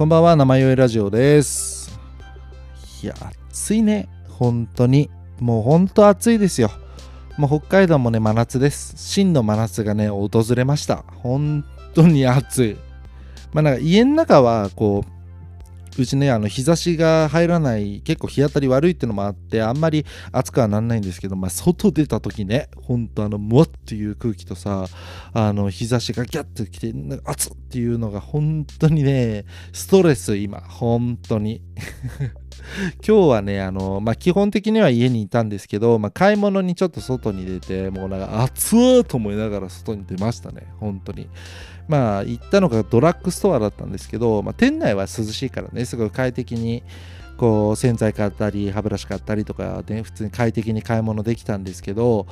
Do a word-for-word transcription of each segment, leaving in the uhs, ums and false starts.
こんばんは、生酔いラジオです。いや、暑いね、本当に。もう本当暑いですよ。もう北海道もね、真夏です。真の真夏がね、訪れました。本当に暑い。まあなんか家の中はこううちね、あの日差しが入らない、結構日当たり悪いってのもあって、あんまり暑くはなんないんですけど、まあ外出た時ね、ほんとあのムワッっていう空気とさ、あの日差しがギャッときて暑っていうのが本当にね、ストレス今本当に今日はね、あのまあ基本的には家にいたんですけど、まあ買い物にちょっと外に出て、もうなんか暑ーと思いながら外に出ましたね、本当に。まあ行ったのがドラッグストアだったんですけど、まあ店内は涼しいからね、すごい快適にこう洗剤買ったり歯ブラシ買ったりとかね、普通に快適に買い物できたんですけど、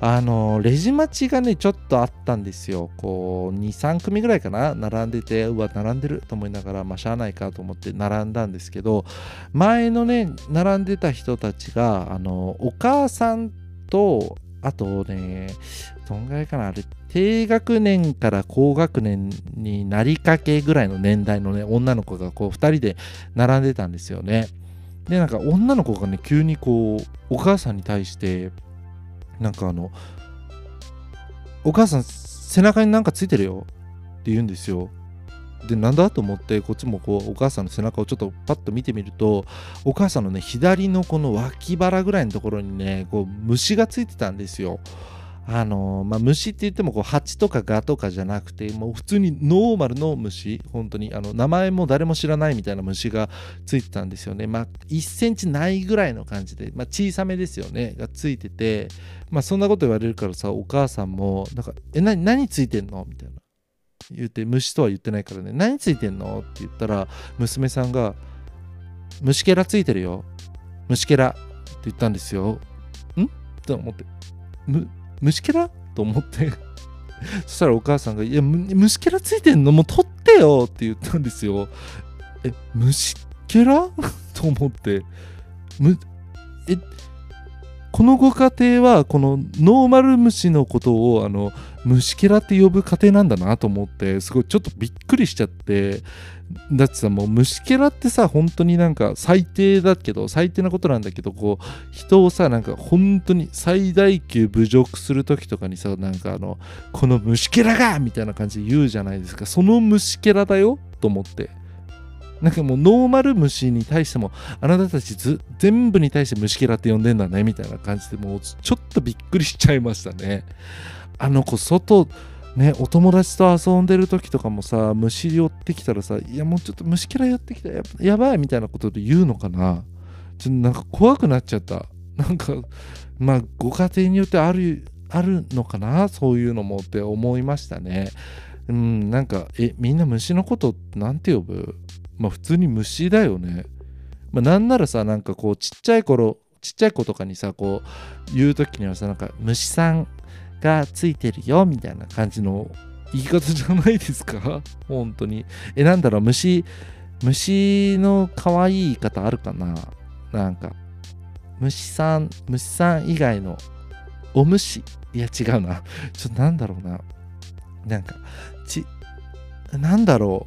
あのレジ待ちがねちょっとあったんですよ。こうにさん組ぐらいかな、並んでて、うわ並んでると思いながら、まあしゃあないかと思って並んだんですけど、前のね並んでた人たちがあのお母さんと、あとねどんぐらいかな、あれ低学年から高学年になりかけぐらいの年代のね、女の子がこうふたりで並んでたんですよね。で、なんか女の子がね、急にこうお母さんに対して、なんかあのお母さん背中になんかついてるよって言うんですよ。で、なんだと思って、こっちもこうお母さんの背中をちょっとパッと見てみると、お母さんのね左のこの脇腹ぐらいのところにね、こう虫がついてたんですよ。あのーまあ、虫って言ってもこう蜂とかガとかじゃなくて、もう普通にノーマルの虫、本当にあの名前も誰も知らないみたいな虫がついてたんですよね。まあいっセンチないぐらいの感じで、まあ、小さめですよね、がついてて、まあそんなこと言われるからさ、お母さんもなんかえ何何ついてんのみたいな言って、虫とは言ってないからね、何ついてんのって言ったら、娘さんが虫けらついてるよ、虫けらって言ったんですよ。んって思って、む虫けらと思ってそしたらお母さんが、いや虫けらついてんの、もう取ってよって言ったんですよ。え、虫けらと思って、むえこのご家庭はこのノーマル虫のことをあの虫けらって呼ぶ家庭なんだなと思って、すごいちょっとびっくりしちゃって。だってさ、もう虫けらってさ、本当になんか最低だけど、最低なことなんだけど、こう人をさ、なんか本当に最大級侮辱する時とかにさ、なんかあのこの虫けらがみたいな感じで言うじゃないですか。その虫けらだよと思って、なんかもうノーマル虫に対しても、あなたたちず全部に対して虫けらって呼んでんだねみたいな感じで、もうちょっとびっくりしちゃいましたね。あの子外ね、お友達と遊んでる時とかもさ、虫寄ってきたらさ、いやもうちょっと虫けら寄ってきた や, やばいみたいなことで言うのかな。ちょっとなんか怖くなっちゃった。なんかまあご家庭によってあるあるのかな、そういうのもって思いましたね。うん、なんかえみんな虫のことなんて呼ぶ？まあ普通に虫だよね。まあなんならさ、なんかこうちっちゃい頃ちっちゃい子とかにさ、こう言う時にはさ、なんか虫さんがついてるよみたいな感じの言い方じゃないですか本当に。えなんだろう、虫虫の可愛い言い方あるかな。なんか虫さん虫さん以外のお虫、いや違うなちょっとなんだろうな、なんかちなんだろ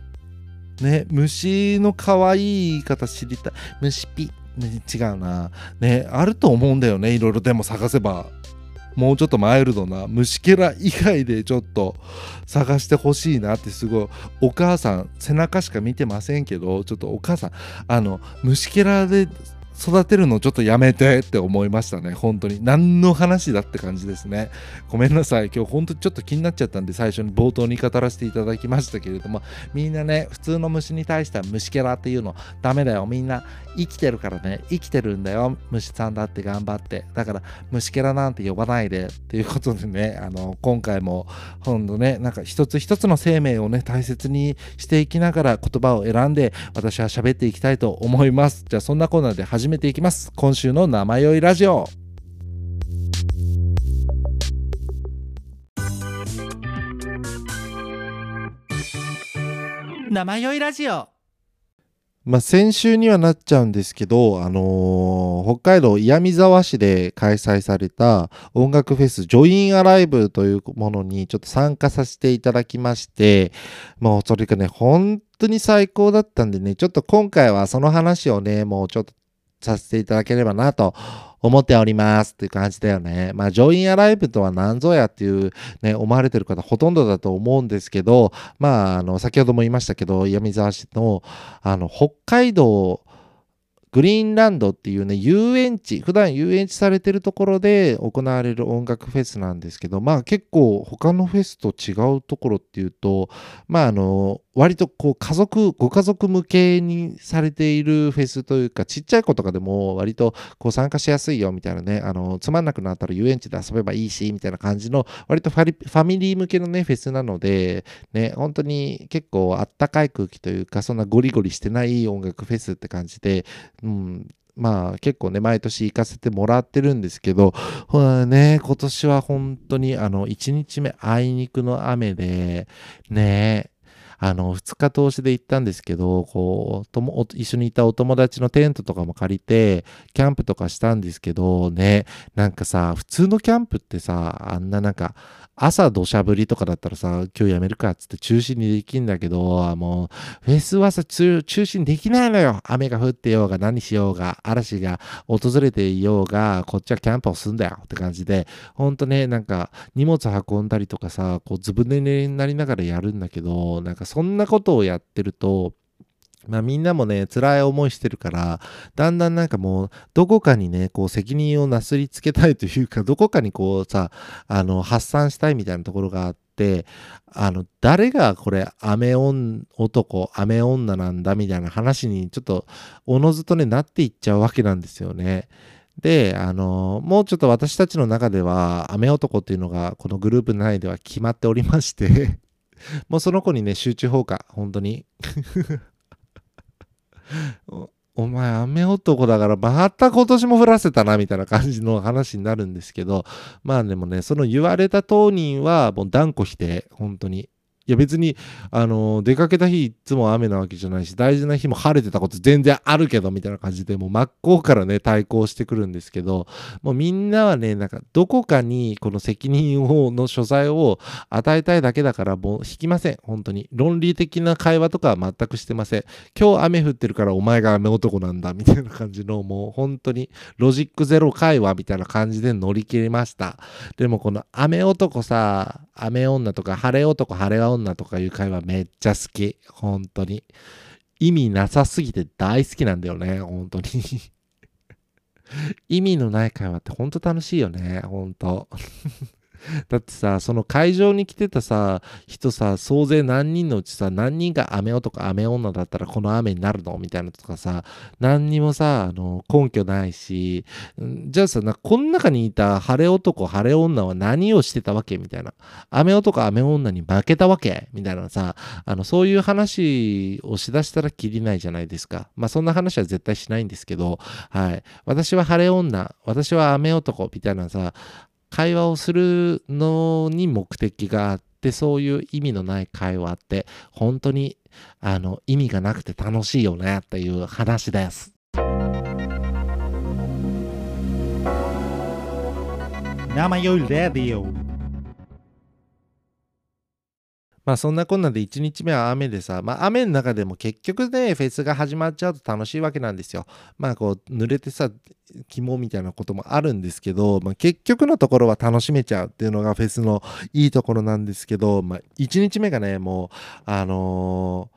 うね、虫の可愛い言い方知りたい。虫ピ違うなね、あると思うんだよね、いろいろ。でも探せばもうちょっとマイルドな虫けら以外でちょっと探してほしいなって、すごいお母さん背中しか見てませんけど、ちょっとお母さんあの虫けらで育てるのちょっとやめてって思いましたね、本当に。何の話だって感じですね。ごめんなさい、今日本当にちょっと気になっちゃったんで、最初に冒頭に語らせていただきましたけれども、みんなね普通の虫に対しては虫けらっていうのダメだよ、みんな生きてるからね、生きてるんだよ虫さんだって頑張って、だから虫けらなんて呼ばないでっていうことでね、あの今回も本当ね、なんか一つ一つの生命をね大切にしていきながら言葉を選んで私は喋っていきたいと思います。じゃあそんなコーナーで始め始めていきます。今週の生酔いラジオ。生酔いラジオ。まあ、先週にはなっちゃうんですけど、あのー、北海道岩見沢市で開催された音楽フェスジョインアライブというものにちょっと参加させていただきまして、もうそれがね、本当に最高だったんでね、ちょっと今回はその話をね、もうちょっとさせていただければなと思っておりますっていう感じだよね。まあ、ジョインアライブとは何ぞやっていうね、思われてる方ほとんどだと思うんですけど、まあ、あの、先ほども言いましたけど、闇沢市の、あの、北海道グリーンランドっていうね、遊園地、普段遊園地されてるところで行われる音楽フェスなんですけど、まあ結構他のフェスと違うところっていうと、まああの、割とこう家族、ご家族向けにされているフェスというか、ちっちゃい子とかでも割とこう参加しやすいよみたいなね、あの、つまんなくなったら遊園地で遊べばいいし、みたいな感じの、割とファミリー向けのね、フェスなので、ね、本当に結構あったかい空気というか、そんなゴリゴリしてない音楽フェスって感じで、うん、まあ結構ね毎年行かせてもらってるんですけど、ほらね、今年は本当にあのいちにちめあいにくの雨でね、あのふつか通しで行ったんですけど、こうとも一緒にいたお友達のテントとかも借りてキャンプとかしたんですけどね、なんかさ、普通のキャンプってさ、あんななんか朝土砂降りとかだったらさ、今日やめるかっつって中止にできんだけど、もうフェスはさ中止にできないのよ。雨が降ってようが何しようが嵐が訪れていようが、こっちはキャンプをすんだよって感じで、ほんとね、なんか荷物運んだりとかさ、こうずぶ濡れになりながらやるんだけど、なんかそんなことをやってると、まあみんなもね、辛い思いしてるから、だんだんなんかもう、どこかにね、こう責任をなすりつけたいというか、どこかにこうさ、あの、発散したいみたいなところがあって、あの、誰がこれ、雨男、雨女なんだみたいな話に、ちょっと、おのずとね、なっていっちゃうわけなんですよね。で、あの、もうちょっと私たちの中では、雨男っていうのが、このグループ内では決まっておりまして、もうその子にね、集中放火、本当にお, お前雨男だからまた今年も降らせたなみたいな感じの話になるんですけど、まあでもね、その言われた当人はもう断固否定。本当に、いや別にあの出かけた日いつも雨なわけじゃないし、大事な日も晴れてたこと全然あるけどみたいな感じで、もう真っ向からね対抗してくるんですけど、もうみんなはね、なんかどこかにこの責任をの所在を与えたいだけだから、もう引きません。本当に論理的な会話とかは全くしてません。今日雨降ってるからお前が雨男なんだみたいな感じの、もう本当にロジックゼロ会話みたいな感じで乗り切りました。でもこの雨男さ雨女とか晴れ男晴れ女女とかいう会話めっちゃ好き。本当に意味なさすぎて大好きなんだよね、本当に意味のない会話って本当楽しいよね、本当だってさ、その会場に来てたさ人さ、総勢何人のうちさ、何人が雨男雨女だったらこの雨になるのみたいなとかさ、何にもさあの根拠ないし、じゃあさ、なんかこの中にいた晴れ男晴れ女は何をしてたわけみたいな、雨男雨女に負けたわけみたいなさ、あのそういう話をしだしたらきりないじゃないですか。まあそんな話は絶対しないんですけど、はい、私は晴れ女私は雨男みたいなさ会話をするのに目的があって、そういう意味のない会話って本当にあの意味がなくて楽しいよねっていう話です。生よりレディオ。まあそんなこんなでいちにちめは雨でさ、まあ雨の中でも結局ね、フェスが始まっちゃうと楽しいわけなんですよ。まあこう濡れてさ肝みたいなこともあるんですけど、まあ、結局のところは楽しめちゃうっていうのがフェスのいいところなんですけど、まあ、いちにちめがね、もうあの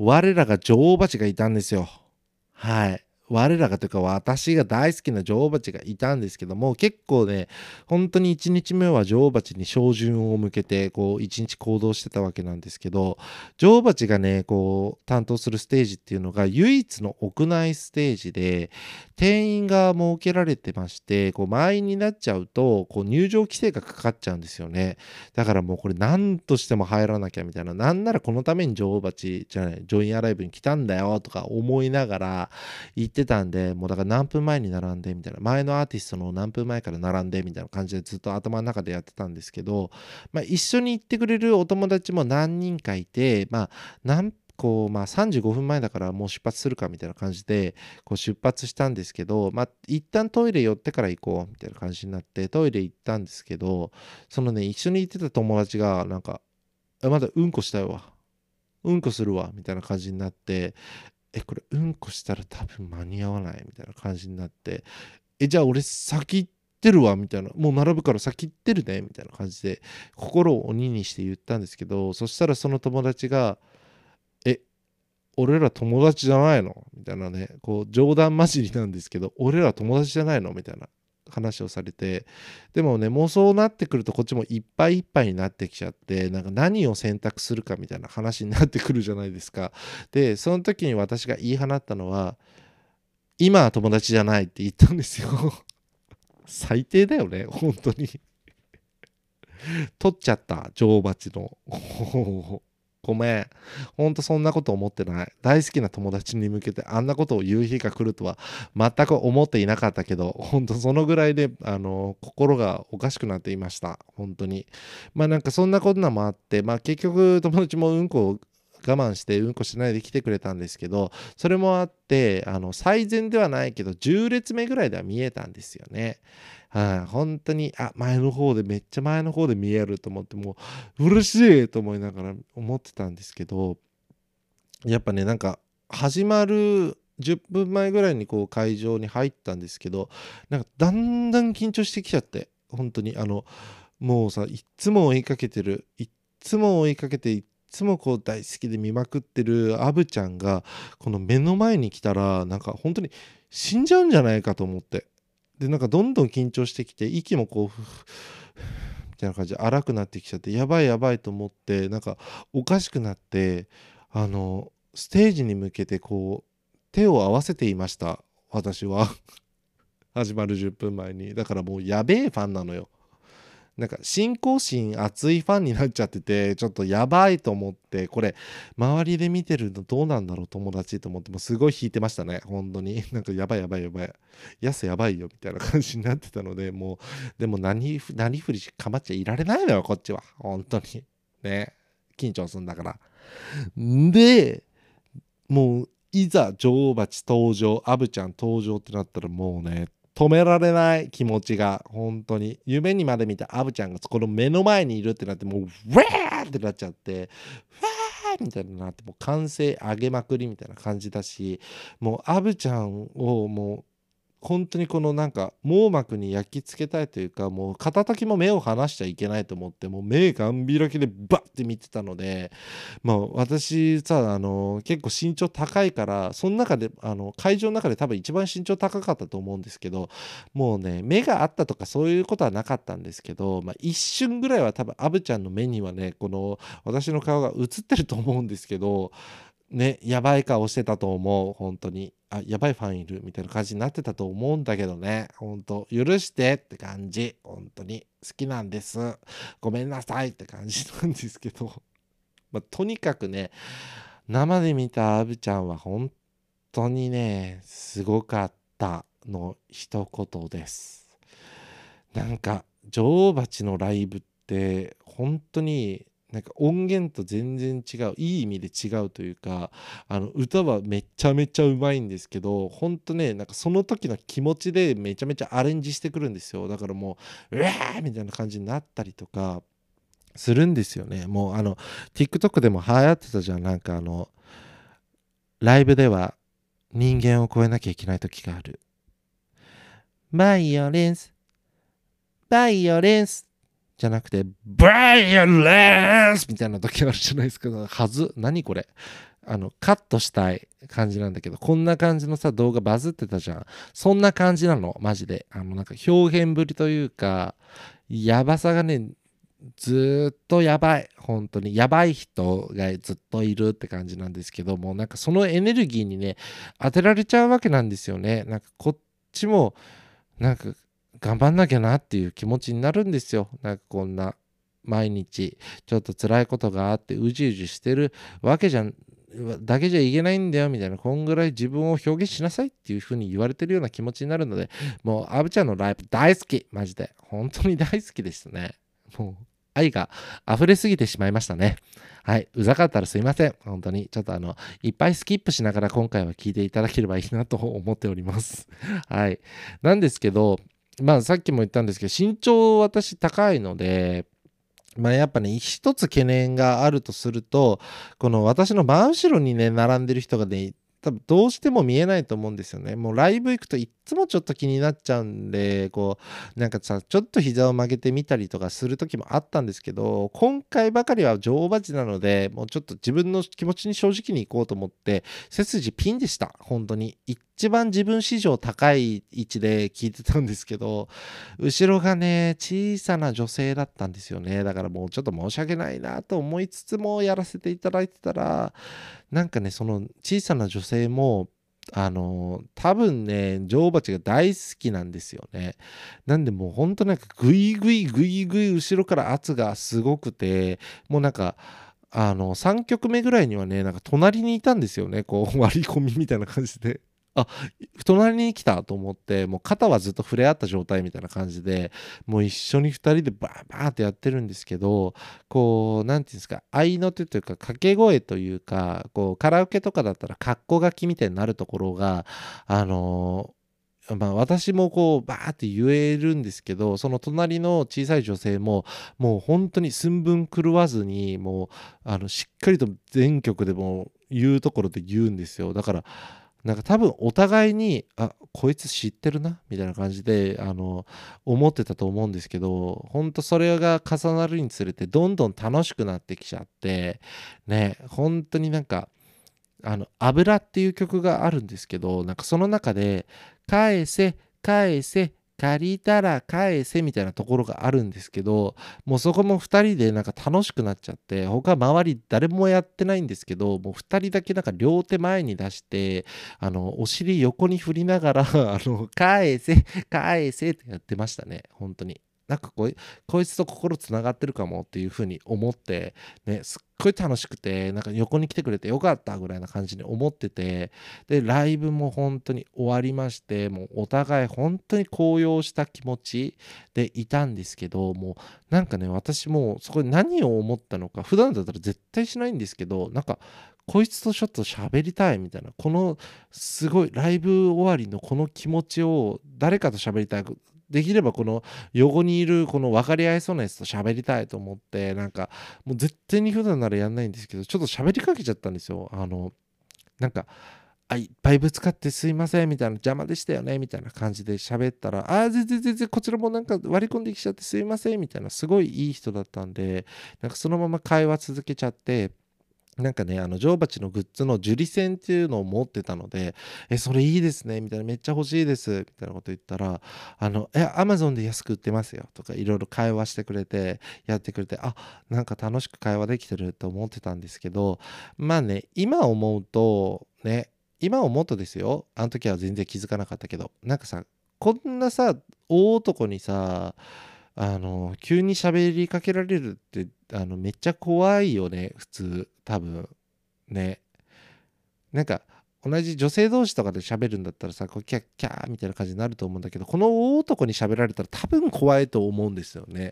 ー、我らが女王蜂がいたんですよ。はい。我らがというか私が大好きな女王蜂がいたんですけども、結構ね本当にいちにちめは女王蜂に照準を向けてこういちにち行動してたわけなんですけど、女王蜂がねこう担当するステージっていうのが唯一の屋内ステージで、定員が設けられてまして、こう満員になっちゃうとこう入場規制がかかっちゃうんですよね。だからもうこれ何としても入らなきゃみたいな、なんならこのために女王蜂じゃないジョインアライブに来たんだよとか思いながら行ってたんで、もうだから何分前に並んでみたいな、前のアーティストの何分前から並んでみたいな感じでずっと頭の中でやってたんですけど、まあ、一緒に行ってくれるお友達も何人かいて、まあ何こうまあさんじゅうごふんまえだからもう出発するかみたいな感じでこう出発したんですけど、まあ一旦トイレ寄ってから行こうみたいな感じになってトイレ行ったんですけど、そのね一緒に行ってた友達がなんかまだうんこしたいわ、うんこするわみたいな感じになって、えこれうんこしたら多分間に合わないみたいな感じになって、えじゃあ俺先行ってってるわみたいな、もう並ぶから先行ってるねみたいな感じで心を鬼にして言ったんですけど、そしたらその友達がえ俺ら友達じゃないのみたいなね、こう冗談交じりなんですけど俺ら友達じゃないのみたいな話をされて、でもねもうそうなってくるとこっちもいっぱいいっぱいになってきちゃって、なんか何を選択するかみたいな話になってくるじゃないですか。でその時に私が言い放ったのは今は友達じゃないって言ったんですよ。最低だよね本当に。取っちゃった女王蜂のごめんほんとそんなこと思ってない、大好きな友達に向けてあんなことを言う日が来るとは全く思っていなかったけど、ほんとそのぐらいであの心がおかしくなっていました本当に。まあなんかそんなこんなもあって、まあ結局友達もうんこを我慢してうんこしないで来てくれたんですけど、それもあってあの最善ではないけどじゅうれつめぐらいでは見えたんですよね。はあ、本当にあ前の方でめっちゃ前の方で見えると思ってもう嬉しいと思いながら思ってたんですけど、やっぱねなんか始まるじゅっぷんまえぐらいにこう会場に入ったんですけど、なんかだんだん緊張してきちゃって本当にあのもうさいつも追いかけてるいつも追いかけていっていつもこう大好きで見まくってるアブちゃんがこの目の前に来たらなんか本当に死んじゃうんじゃないかと思って、でなんかどんどん緊張してきて息もこうみたいな感じで荒くなってきちゃってやばいやばいと思ってなんかおかしくなって、あのステージに向けてこう手を合わせていました私は。始まるじゅっぷんまえに。だからもうやべえファンなのよ。なんか信仰心熱いファンになっちゃっててちょっとやばいと思って、これ周りで見てるのどうなんだろう友達と思ってもうすごい引いてましたね本当に。なんかやばいやばいやばいやすやばいよみたいな感じになってたので、もうでも何何振りかまっちゃいられないのよこっちは本当にね、緊張するんだから。でもういざ女王蜂登場アブちゃん登場ってなったらもうね止められない気持ちが本当に夢にまで見たアブちゃんがこの目の前にいるってなってもうウェーってなっちゃってウェーみたいになってもう歓声上げまくりみたいな感じだし、もうアブちゃんをもう本当にこのなんか網膜に焼き付けたいというか、もう片時も目を離しちゃいけないと思ってもう目がん開きでバッて見てたので、まあ私さあの結構身長高いからその中であの会場の中で多分一番身長高かったと思うんですけど、もうね目があったとかそういうことはなかったんですけど、まあ一瞬ぐらいは多分アブちゃんの目にはねこの私の顔が映ってると思うんですけどね、やばい顔してたと思う本当に。あやばいファンいるみたいな感じになってたと思うんだけどね、本当許してって感じ、本当に好きなんですごめんなさいって感じなんですけど、まあ、とにかくね生で見たアブちゃんは本当にねすごかったの一言です。なんか女王蜂のライブって本当になんか音源と全然違う、いい意味で違うというか、あの歌はめちゃめちゃうまいんですけど本当ねなんかその時の気持ちでめちゃめちゃアレンジしてくるんですよ。だからもううわーみたいな感じになったりとかするんですよね。もうあの TikTok でも流行ってたじゃん、なんかあのライブでは人間を超えなきゃいけない時がある、バイオレンスバイオレンスじゃなくてバイオレンスみたいな時あるじゃないですか。はず何これあのカットしたい感じなんだけど、こんな感じのさ動画バズってたじゃん、そんな感じなのマジで。あのなんか表現ぶりというかやばさがねずっとやばい、本当にやばい人がずっといるって感じなんですけども、なんかそのエネルギーにね当てられちゃうわけなんですよね。なんかこっちもなんか頑張んなきゃなっていう気持ちになるんですよ。なんかこんな毎日ちょっと辛いことがあってうじうじしてるわけじゃんだけじゃいけないんだよみたいな、こんぐらい自分を表現しなさいっていう風に言われてるような気持ちになるので、もうアブちゃんのライブ大好きマジで本当に大好きでしたね。もう愛が溢れすぎてしまいましたね。はい、うざかったらすいません。本当にちょっとあのいっぱいスキップしながら今回は聞いていただければいいなと思っておりますはい、なんですけど、まあさっきも言ったんですけど、身長私高いので、まあやっぱね、一つ懸念があるとすると、この私の真後ろにね並んでる人がね、多分どうしても見えないと思うんですよね。もうライブ行くといっつもちょっと気になっちゃうんで、こうなんかさ、ちょっと膝を曲げてみたりとかする時もあったんですけど、今回ばかりは女王バチなので、もうちょっと自分の気持ちに正直に行こうと思って、背筋ピンでした。本当に一番自分史上高い位置で聞いてたんですけど、後ろがね小さな女性だったんですよね。だからもうちょっと申し訳ないなと思いつつもやらせていただいてたら、なんかね、その小さな女性もあの多分ね女王蜂が大好きなんですよね。なんでもうほんとなんかグイグイグイグイ後ろから圧がすごくて、もうなんかあのさんきょくめぐらいにはね、なんか隣にいたんですよね。こう割り込みみたいな感じで。あ、隣に来たと思って、もう肩はずっと触れ合った状態みたいな感じで、もう一緒にふたりでバーバーってやってるんですけど、こう何て言うんですか、愛の手というか掛け声というか、こうカラオケとかだったらカッコ書きみたいになるところが、あのーまあ、私もこうバーって言えるんですけど、その隣の小さい女性ももう本当に寸分狂わずに、もうあのしっかりと全曲でも言うところで言うんですよ。だからなんか多分お互いに、あ、こいつ知ってるなみたいな感じであの思ってたと思うんですけど、本当それが重なるにつれてどんどん楽しくなってきちゃってね、本当になんかあの油っていう曲があるんですけど、なんかその中で返せ返せ借りたら返せみたいなところがあるんですけど、もうそこもふたりでなんか楽しくなっちゃって、他周り誰もやってないんですけど、もうふたりだけなんか両手前に出して、あのお尻横に振りながらあの返せ返せってやってましたね。本当になんかこい、こいつと心つながってるかもっていう風に思って、ね、すっごい楽しくて、なんか横に来てくれてよかったぐらいな感じに思ってて、でライブも本当に終わりまして、もうお互い本当に高揚した気持ちでいたんですけど、もうなんかね、私もそこで何を思ったのか、普段だったら絶対しないんですけど、なんかこいつとちょっと喋りたいみたいな、このすごいライブ終わりのこの気持ちを誰かと喋りたい、できればこの横にいるこの分かり合いそうなやつと喋りたいと思って、なんかもう絶対に普段ならやんないんですけど、ちょっと喋りかけちゃったんですよ。あのなんか、あ、いっぱいぶつかってすいませんみたいな、邪魔でしたよねみたいな感じで喋ったら、あー全然全然こちらもなんか割り込んできちゃってすいませんみたいな、すごいいい人だったんで、なんかそのまま会話続けちゃって、なんかね、あの女王蜂のグッズの樹里線っていうのを持ってたので、えそれいいですねみたいな、めっちゃ欲しいですみたいなこと言ったら、あのえアマゾンで安く売ってますよとかいろいろ会話してくれて、やってくれて、あ、なんか楽しく会話できてると思ってたんですけど、まあね、今思うとね、今思うとですよ、あの時は全然気づかなかったけど、なんかさ、こんなさ大男にさ、あの急に喋りかけられるってあのめっちゃ怖いよね、普通。多分ね、なんか同じ女性同士とかで喋るんだったらさ、こうキャッキャーみたいな感じになると思うんだけど、この大男に喋られたら多分怖いと思うんですよね。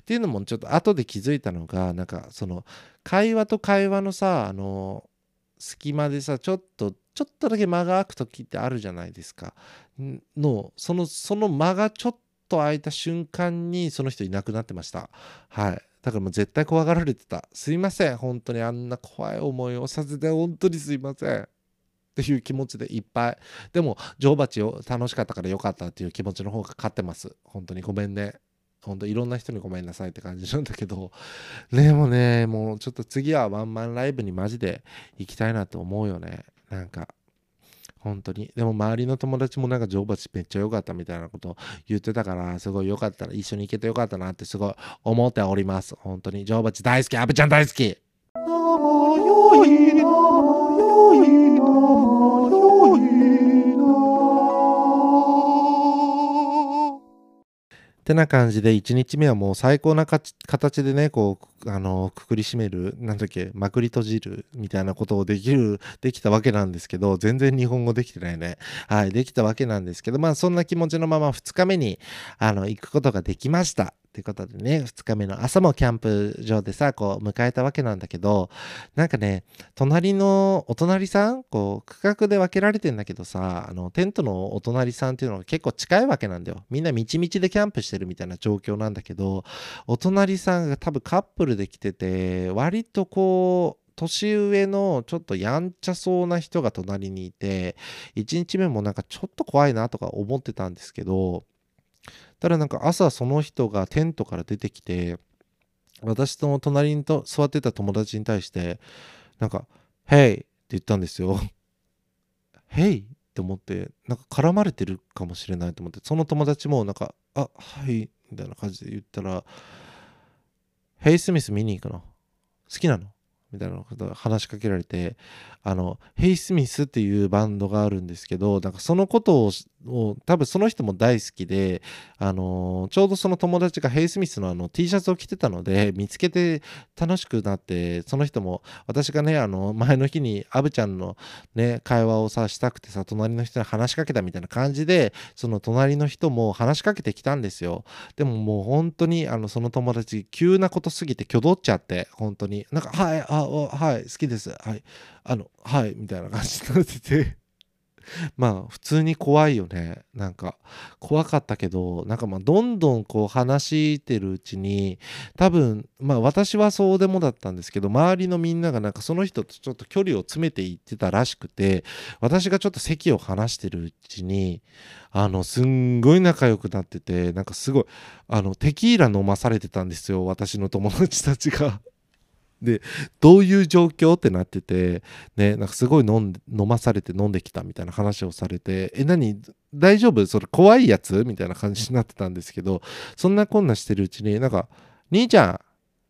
っていうのもちょっと後で気づいたのが、なんかその会話と会話のさ、あの隙間でさ、ちょっとちょっとだけ間が空く時ってあるじゃないですか。のそのその間がちょっとと開いた瞬間にその人いなくなってました。はい、だからもう絶対怖がられてた。すいません、本当にあんな怖い思いをさせて本当にすいませんっていう気持ちでいっぱい。でも女王蜂を楽しかったからよかったっていう気持ちの方が勝ってます。本当にごめんね、本当いろんな人にごめんなさいって感じなんだけど、でもね、もうちょっと次はワンマンライブにマジで行きたいなと思うよね。なんか本当に。でも周りの友達もなんか女王蜂めっちゃ良かったみたいなこと言ってたから、すごい良かったな、一緒に行けて良かったなってすごい思っております。本当に女王蜂大好き、阿部ちゃん大好き。ってな感じでいちにちめはもう最高な形でね、こうあのくくり締める、なんだっけ、まくり閉じるみたいなことをできるできたわけなんですけど、全然日本語できてないね。はい、できたわけなんですけど、まあそんな気持ちのままふつかめにあの行くことができました。っていうことでね、ふつかめの朝もキャンプ場でさ、こう迎えたわけなんだけど、なんかね、隣のお隣さん、こう区画で分けられてんだけどさ、あのテントのお隣さんっていうのが結構近いわけなんだよ。みんな道々でキャンプしてるみたいな状況なんだけど、お隣さんが多分カップルで来てて、割とこう年上のちょっとやんちゃそうな人が隣にいて、いちにちめもなんかちょっと怖いなとか思ってたんですけど、ただなんか朝その人がテントから出てきて、私の隣にと座ってた友達に対してなんか「ヘイ!」って言ったんですよ。ヘイって思って、なんか絡まれてるかもしれないと思って、その友達もなんか「あ、はい」みたいな感じで言ったら「ヘイスミス見に行くの好きなの?」みたいなこと話しかけられて、あのヘイスミスっていうバンドがあるんですけど、なんかそのことをを多分その人も大好きで、あのー、ちょうどその友達がヘイスミスのあの T シャツを着てたので見つけて楽しくなって、その人も私がね、あの前の日にアブちゃんのね会話をさしたくてさ、隣の人に話しかけたみたいな感じで、その隣の人も話しかけてきたんですよ。でももう本当にあのその友達急なことすぎて挙動っちゃって、本当になんか「はい、あ、はい、好きです、はい、あのはい」みたいな感じになってて。まあ普通に怖いよね。なんか怖かったけど、なんかまあどんどんこう話してるうちに、多分まあ私はそうでもだったんですけど、周りのみんながなんかその人とちょっと距離を詰めていってたらしくて、私がちょっと席を離してるうちにあのすんごい仲良くなってて、なんかすごいあのテキーラ飲まされてたんですよ、私の友達たちが。でどういう状況ってなってて、ね、なんかすごい飲んで飲まされて飲んできたみたいな話をされて、え、何大丈夫それ怖いやつみたいな感じになってたんですけど、そんなこんなしてるうちになんか「兄ちゃ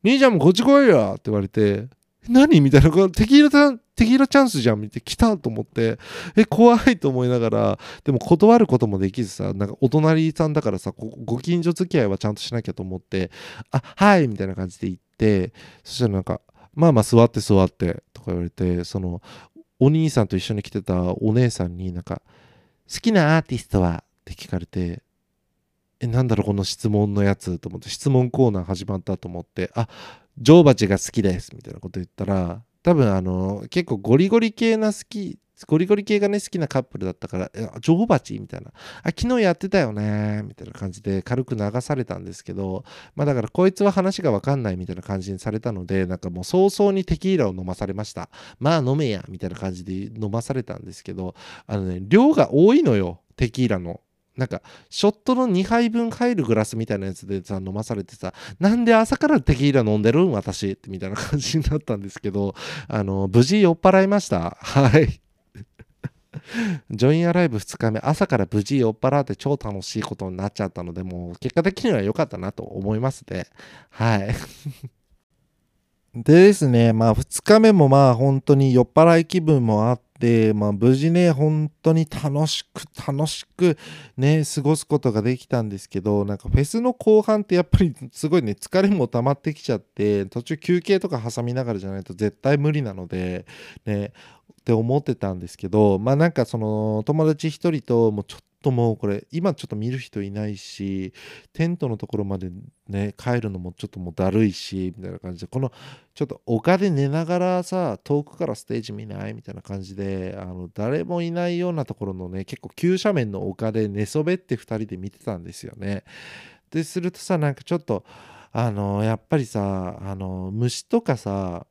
ん兄ちゃんもこっち来いよ」って言われて「何?」みたいな、テキーラちゃんテキーラチャンスじゃん見て来たと思って、え、怖いと思いながら、でも断ることもできずさ、なんかお隣さんだからさ、ご近所付き合いはちゃんとしなきゃと思って「あ、はい」みたいな感じで行って、そしたらなんか「まあまあ座って座って」とか言われて、そのお兄さんと一緒に来てたお姉さんになんか「好きなアーティストは?」って聞かれて。え、なんだろうこの質問のやつと思って、質問コーナー始まったと思って、あ、ジョウバチが好きですみたいなこと言ったら、多分あの結構ゴリゴリ系な好きゴリゴリ系がね好きなカップルだったから、え、ジョウバチみたいな、あ、昨日やってたよねみたいな感じで軽く流されたんですけど、まあだからこいつは話が分かんないみたいな感じにされたので、なんかもう早々にテキーラを飲まされました。まあ飲めやみたいな感じで飲まされたんですけど、あのね、量が多いのよ、テキーラの。なんかショットのにはいぶん入るグラスみたいなやつでさ飲まされてさ、なんで朝からテキーラ飲んでるん私ってみたいな感じになったんですけど、あの無事酔っ払いました。はいジョインアライブふつかめ、朝から無事酔っ払って超楽しいことになっちゃったので、もう結果的には良かったなと思いますね。はいでですね、まあふつかめもまあ本当に酔っ払い気分もあってで、まあ、無事ね本当に楽しく楽しくね過ごすことができたんですけど、なんかフェスの後半ってやっぱりすごいね疲れも溜まってきちゃって、途中休憩とか挟みながらじゃないと絶対無理なのでねって思ってたんですけど、まあなんかその友達一人ともうちょっともうこれ今ちょっと見る人いないし、テントのところまでね帰るのもちょっともうだるいしみたいな感じで、このちょっと丘で寝ながらさ遠くからステージ見ないみたいな感じで、あの誰もいないようなところのね結構急斜面の丘で寝そべってふたりで見てたんですよね。でするとさ、なんかちょっとあのやっぱりさ、あの虫とかさ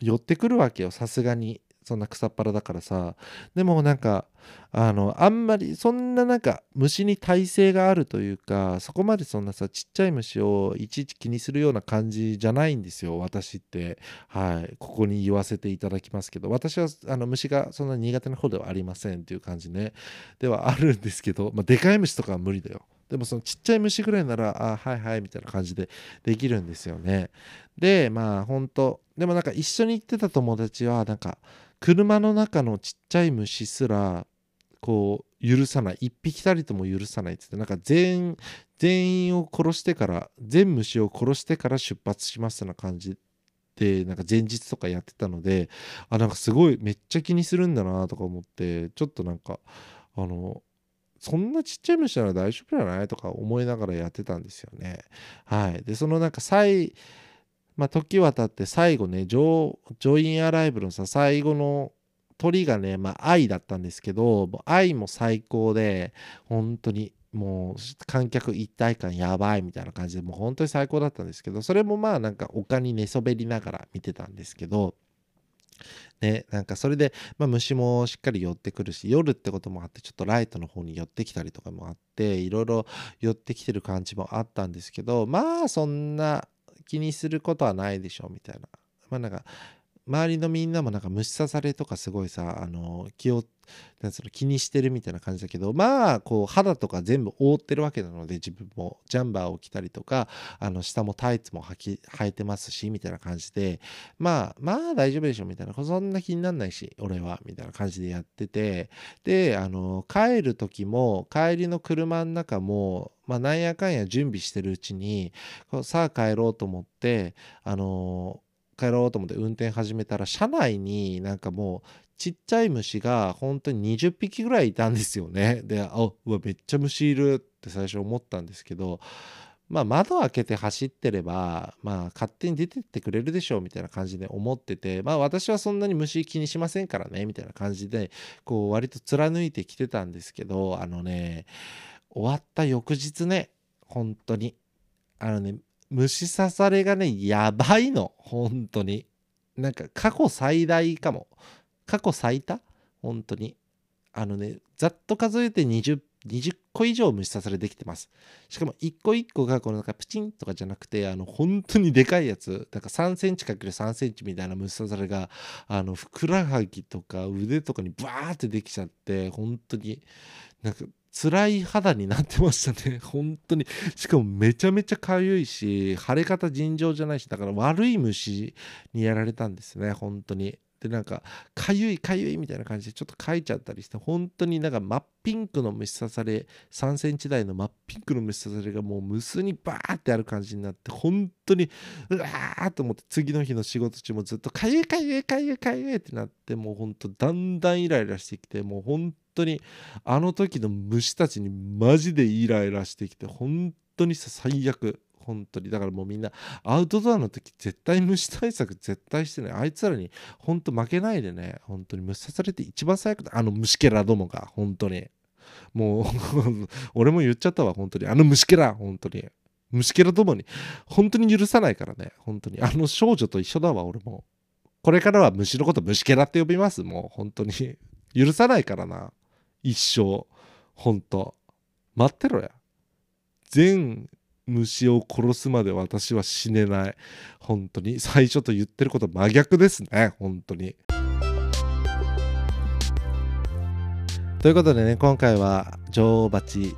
寄ってくるわけよ、さすがに。そんな草っ腹だからさ。でもなんかあのあんまりそんななんか虫に耐性があるというか、そこまでそんなさちっちゃい虫をいちいち気にするような感じじゃないんですよ、私って。はい、ここに言わせていただきますけど、私はあの虫がそんな苦手な方ではありませんっていう感じねではあるんですけど、まあ、でかい虫とかは無理だよ。でもそのちっちゃい虫ぐらいなら、あ、はいはいみたいな感じでできるんですよね。でまあほんと、でもなんか一緒に行ってた友達はなんか車の中のちっちゃい虫すらこう許さない、一匹たりとも許さないっつって、なんか全員を殺してから全虫を殺してから出発しますな感じで、なんか前日とかやってたので、あ、なんかすごいめっちゃ気にするんだなとか思って、ちょっとなんかあのそんなちっちゃい虫なら大丈夫じゃないとか思いながらやってたんですよね。はい、でそのなんか最、まあ、時は経って最後ね、ジョ、ジョインアライブのさ最後の鳥がね、まあ、愛だったんですけど、愛も最高で本当にもう観客一体感やばいみたいな感じでもう本当に最高だったんですけど、それもまあなんか丘に寝そべりながら見てたんですけどね、なんかそれで、まあ、虫もしっかり寄ってくるし、夜ってこともあってちょっとライトの方に寄ってきたりとかもあっていろいろ寄ってきてる感じもあったんですけど、まあそんな気にすることはないでしょうみたいな。まあなんか周りのみんなもなんか虫刺されとかすごいさあの気をなんその気にしてるみたいな感じだけど、まあこう肌とか全部覆ってるわけなので、自分もジャンバーを着たりとかあの下もタイツも 履き、履いてますしみたいな感じで、まあまあ大丈夫でしょみたいな、そんな気になんないし俺はみたいな感じでやってて、であの帰る時も帰りの車の中も、まあ、なんやかんや準備してるうちにさあ帰ろうと思ってあの帰ろうと思って運転始めたら、車内になんかもうちっちゃい虫が本当ににじゅっぴきぐらいいたんですよね。で、あ、うわめっちゃ虫いるって最初思ったんですけど、まあ窓開けて走ってればまあ勝手に出てってくれるでしょうみたいな感じで思ってて、まあ私はそんなに虫気にしませんからねみたいな感じでこう割と貫いてきてたんですけど、あのね終わった翌日ね、本当にあのね虫刺されがねやばいの、本当になんか過去最大かも、過去最多、本当にあのねざっと数えて 20, 20個以上虫刺されできてます。しかも一個一個がこのなんかプチンとかじゃなくて、あの本当にでかいやつなんかさんセンチかけるさんセンチみたいな虫刺されがあのふくらはぎとか腕とかにバーってできちゃって、本当になんか辛い肌になってましたね本当に。しかもめちゃめちゃかゆいし腫れ方尋常じゃないし、だから悪い虫にやられたんですね本当に。でなんかかゆいかゆいみたいな感じでちょっとかいちゃったりして、本当になんか真っピンクの虫刺され、さんセンチ台の真っピンクの虫刺されがもう無数にバーってある感じになって、本当にうわーと思って、次の日の仕事中もずっとかゆいかゆいかゆいかゆいってなって、もう本当だんだんイライラしてきて、もう本当にあの時の虫たちにマジでイライラしてきて、本当にさ最悪。本当にだからもうみんなアウトドアの時絶対虫対策絶対してね、あいつらに本当負けないでね、本当に虫刺されて一番最悪だ、あの虫けらどもが本当にもう俺も言っちゃったわ、本当にあの虫けら、本当に虫けらどもに本当に許さないからね、本当にあの少女と一緒だわ、俺もこれからは虫のこと虫けらって呼びます、もう本当に許さないからな一生、本当待ってろや、全虫を殺すまで私は死ねない、本当に最初と言ってること真逆ですね本当に。ということでね、今回は女王蜂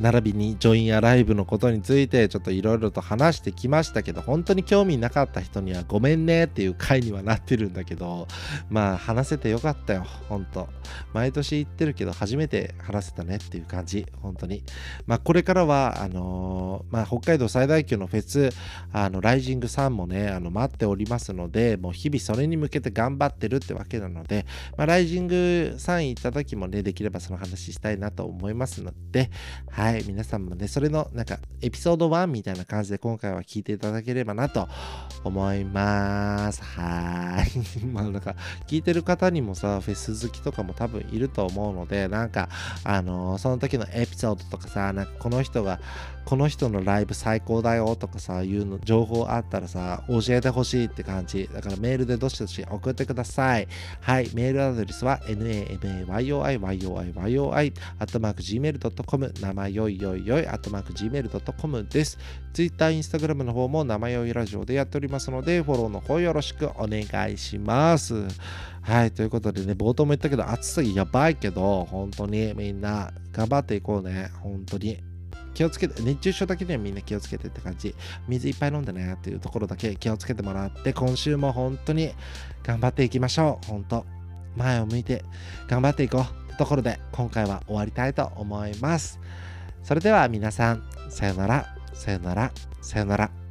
並びにジョインアライブのことについてちょっといろいろと話してきましたけど、本当に興味なかった人にはごめんねっていう回にはなってるんだけど、まあ話せてよかったよ本当、毎年言ってるけど初めて話せたねっていう感じ本当に。まあこれからはあのー、まあ北海道最大級のフェスあのライジングさんもねあの待っておりますので、もう日々それに向けて頑張ってるってわけなので、まあ、ライジングさん行った時もねできればその話したいなと思いますので、はいはい、皆さんもねそれのなんかエピソードワンみたいな感じで今回は聞いていただければなと思います。はーいまあなんか聞いてる方にもさフェス好きとかも多分いると思うので、なんかあのー、その時のエピソードとかさ、なんかこの人がこの人のライブ最高だよとかさいうの情報あったらさ教えてほしいって感じだから、メールでどしどし送ってください。はい、メールアドレスは ナマヨイヨイヨイアットマークジーメールドットコム 名前よいよいよい アットマークジーメールドットコム です。 Twitter、Instagram の方も名前よいラジオでやっておりますので、フォローの方よろしくお願いします。はい、ということでね、冒頭も言ったけど暑さやばいけど、本当にみんな頑張っていこうね、本当に気をつけて、熱中症だけにはみんな気をつけてって感じ、水いっぱい飲んでねっていうところだけ気をつけてもらって、今週も本当に頑張っていきましょう。本当前を向いて頑張っていこうってところで、今回は終わりたいと思います。それでは皆さん、さよなら、さよなら、さよなら。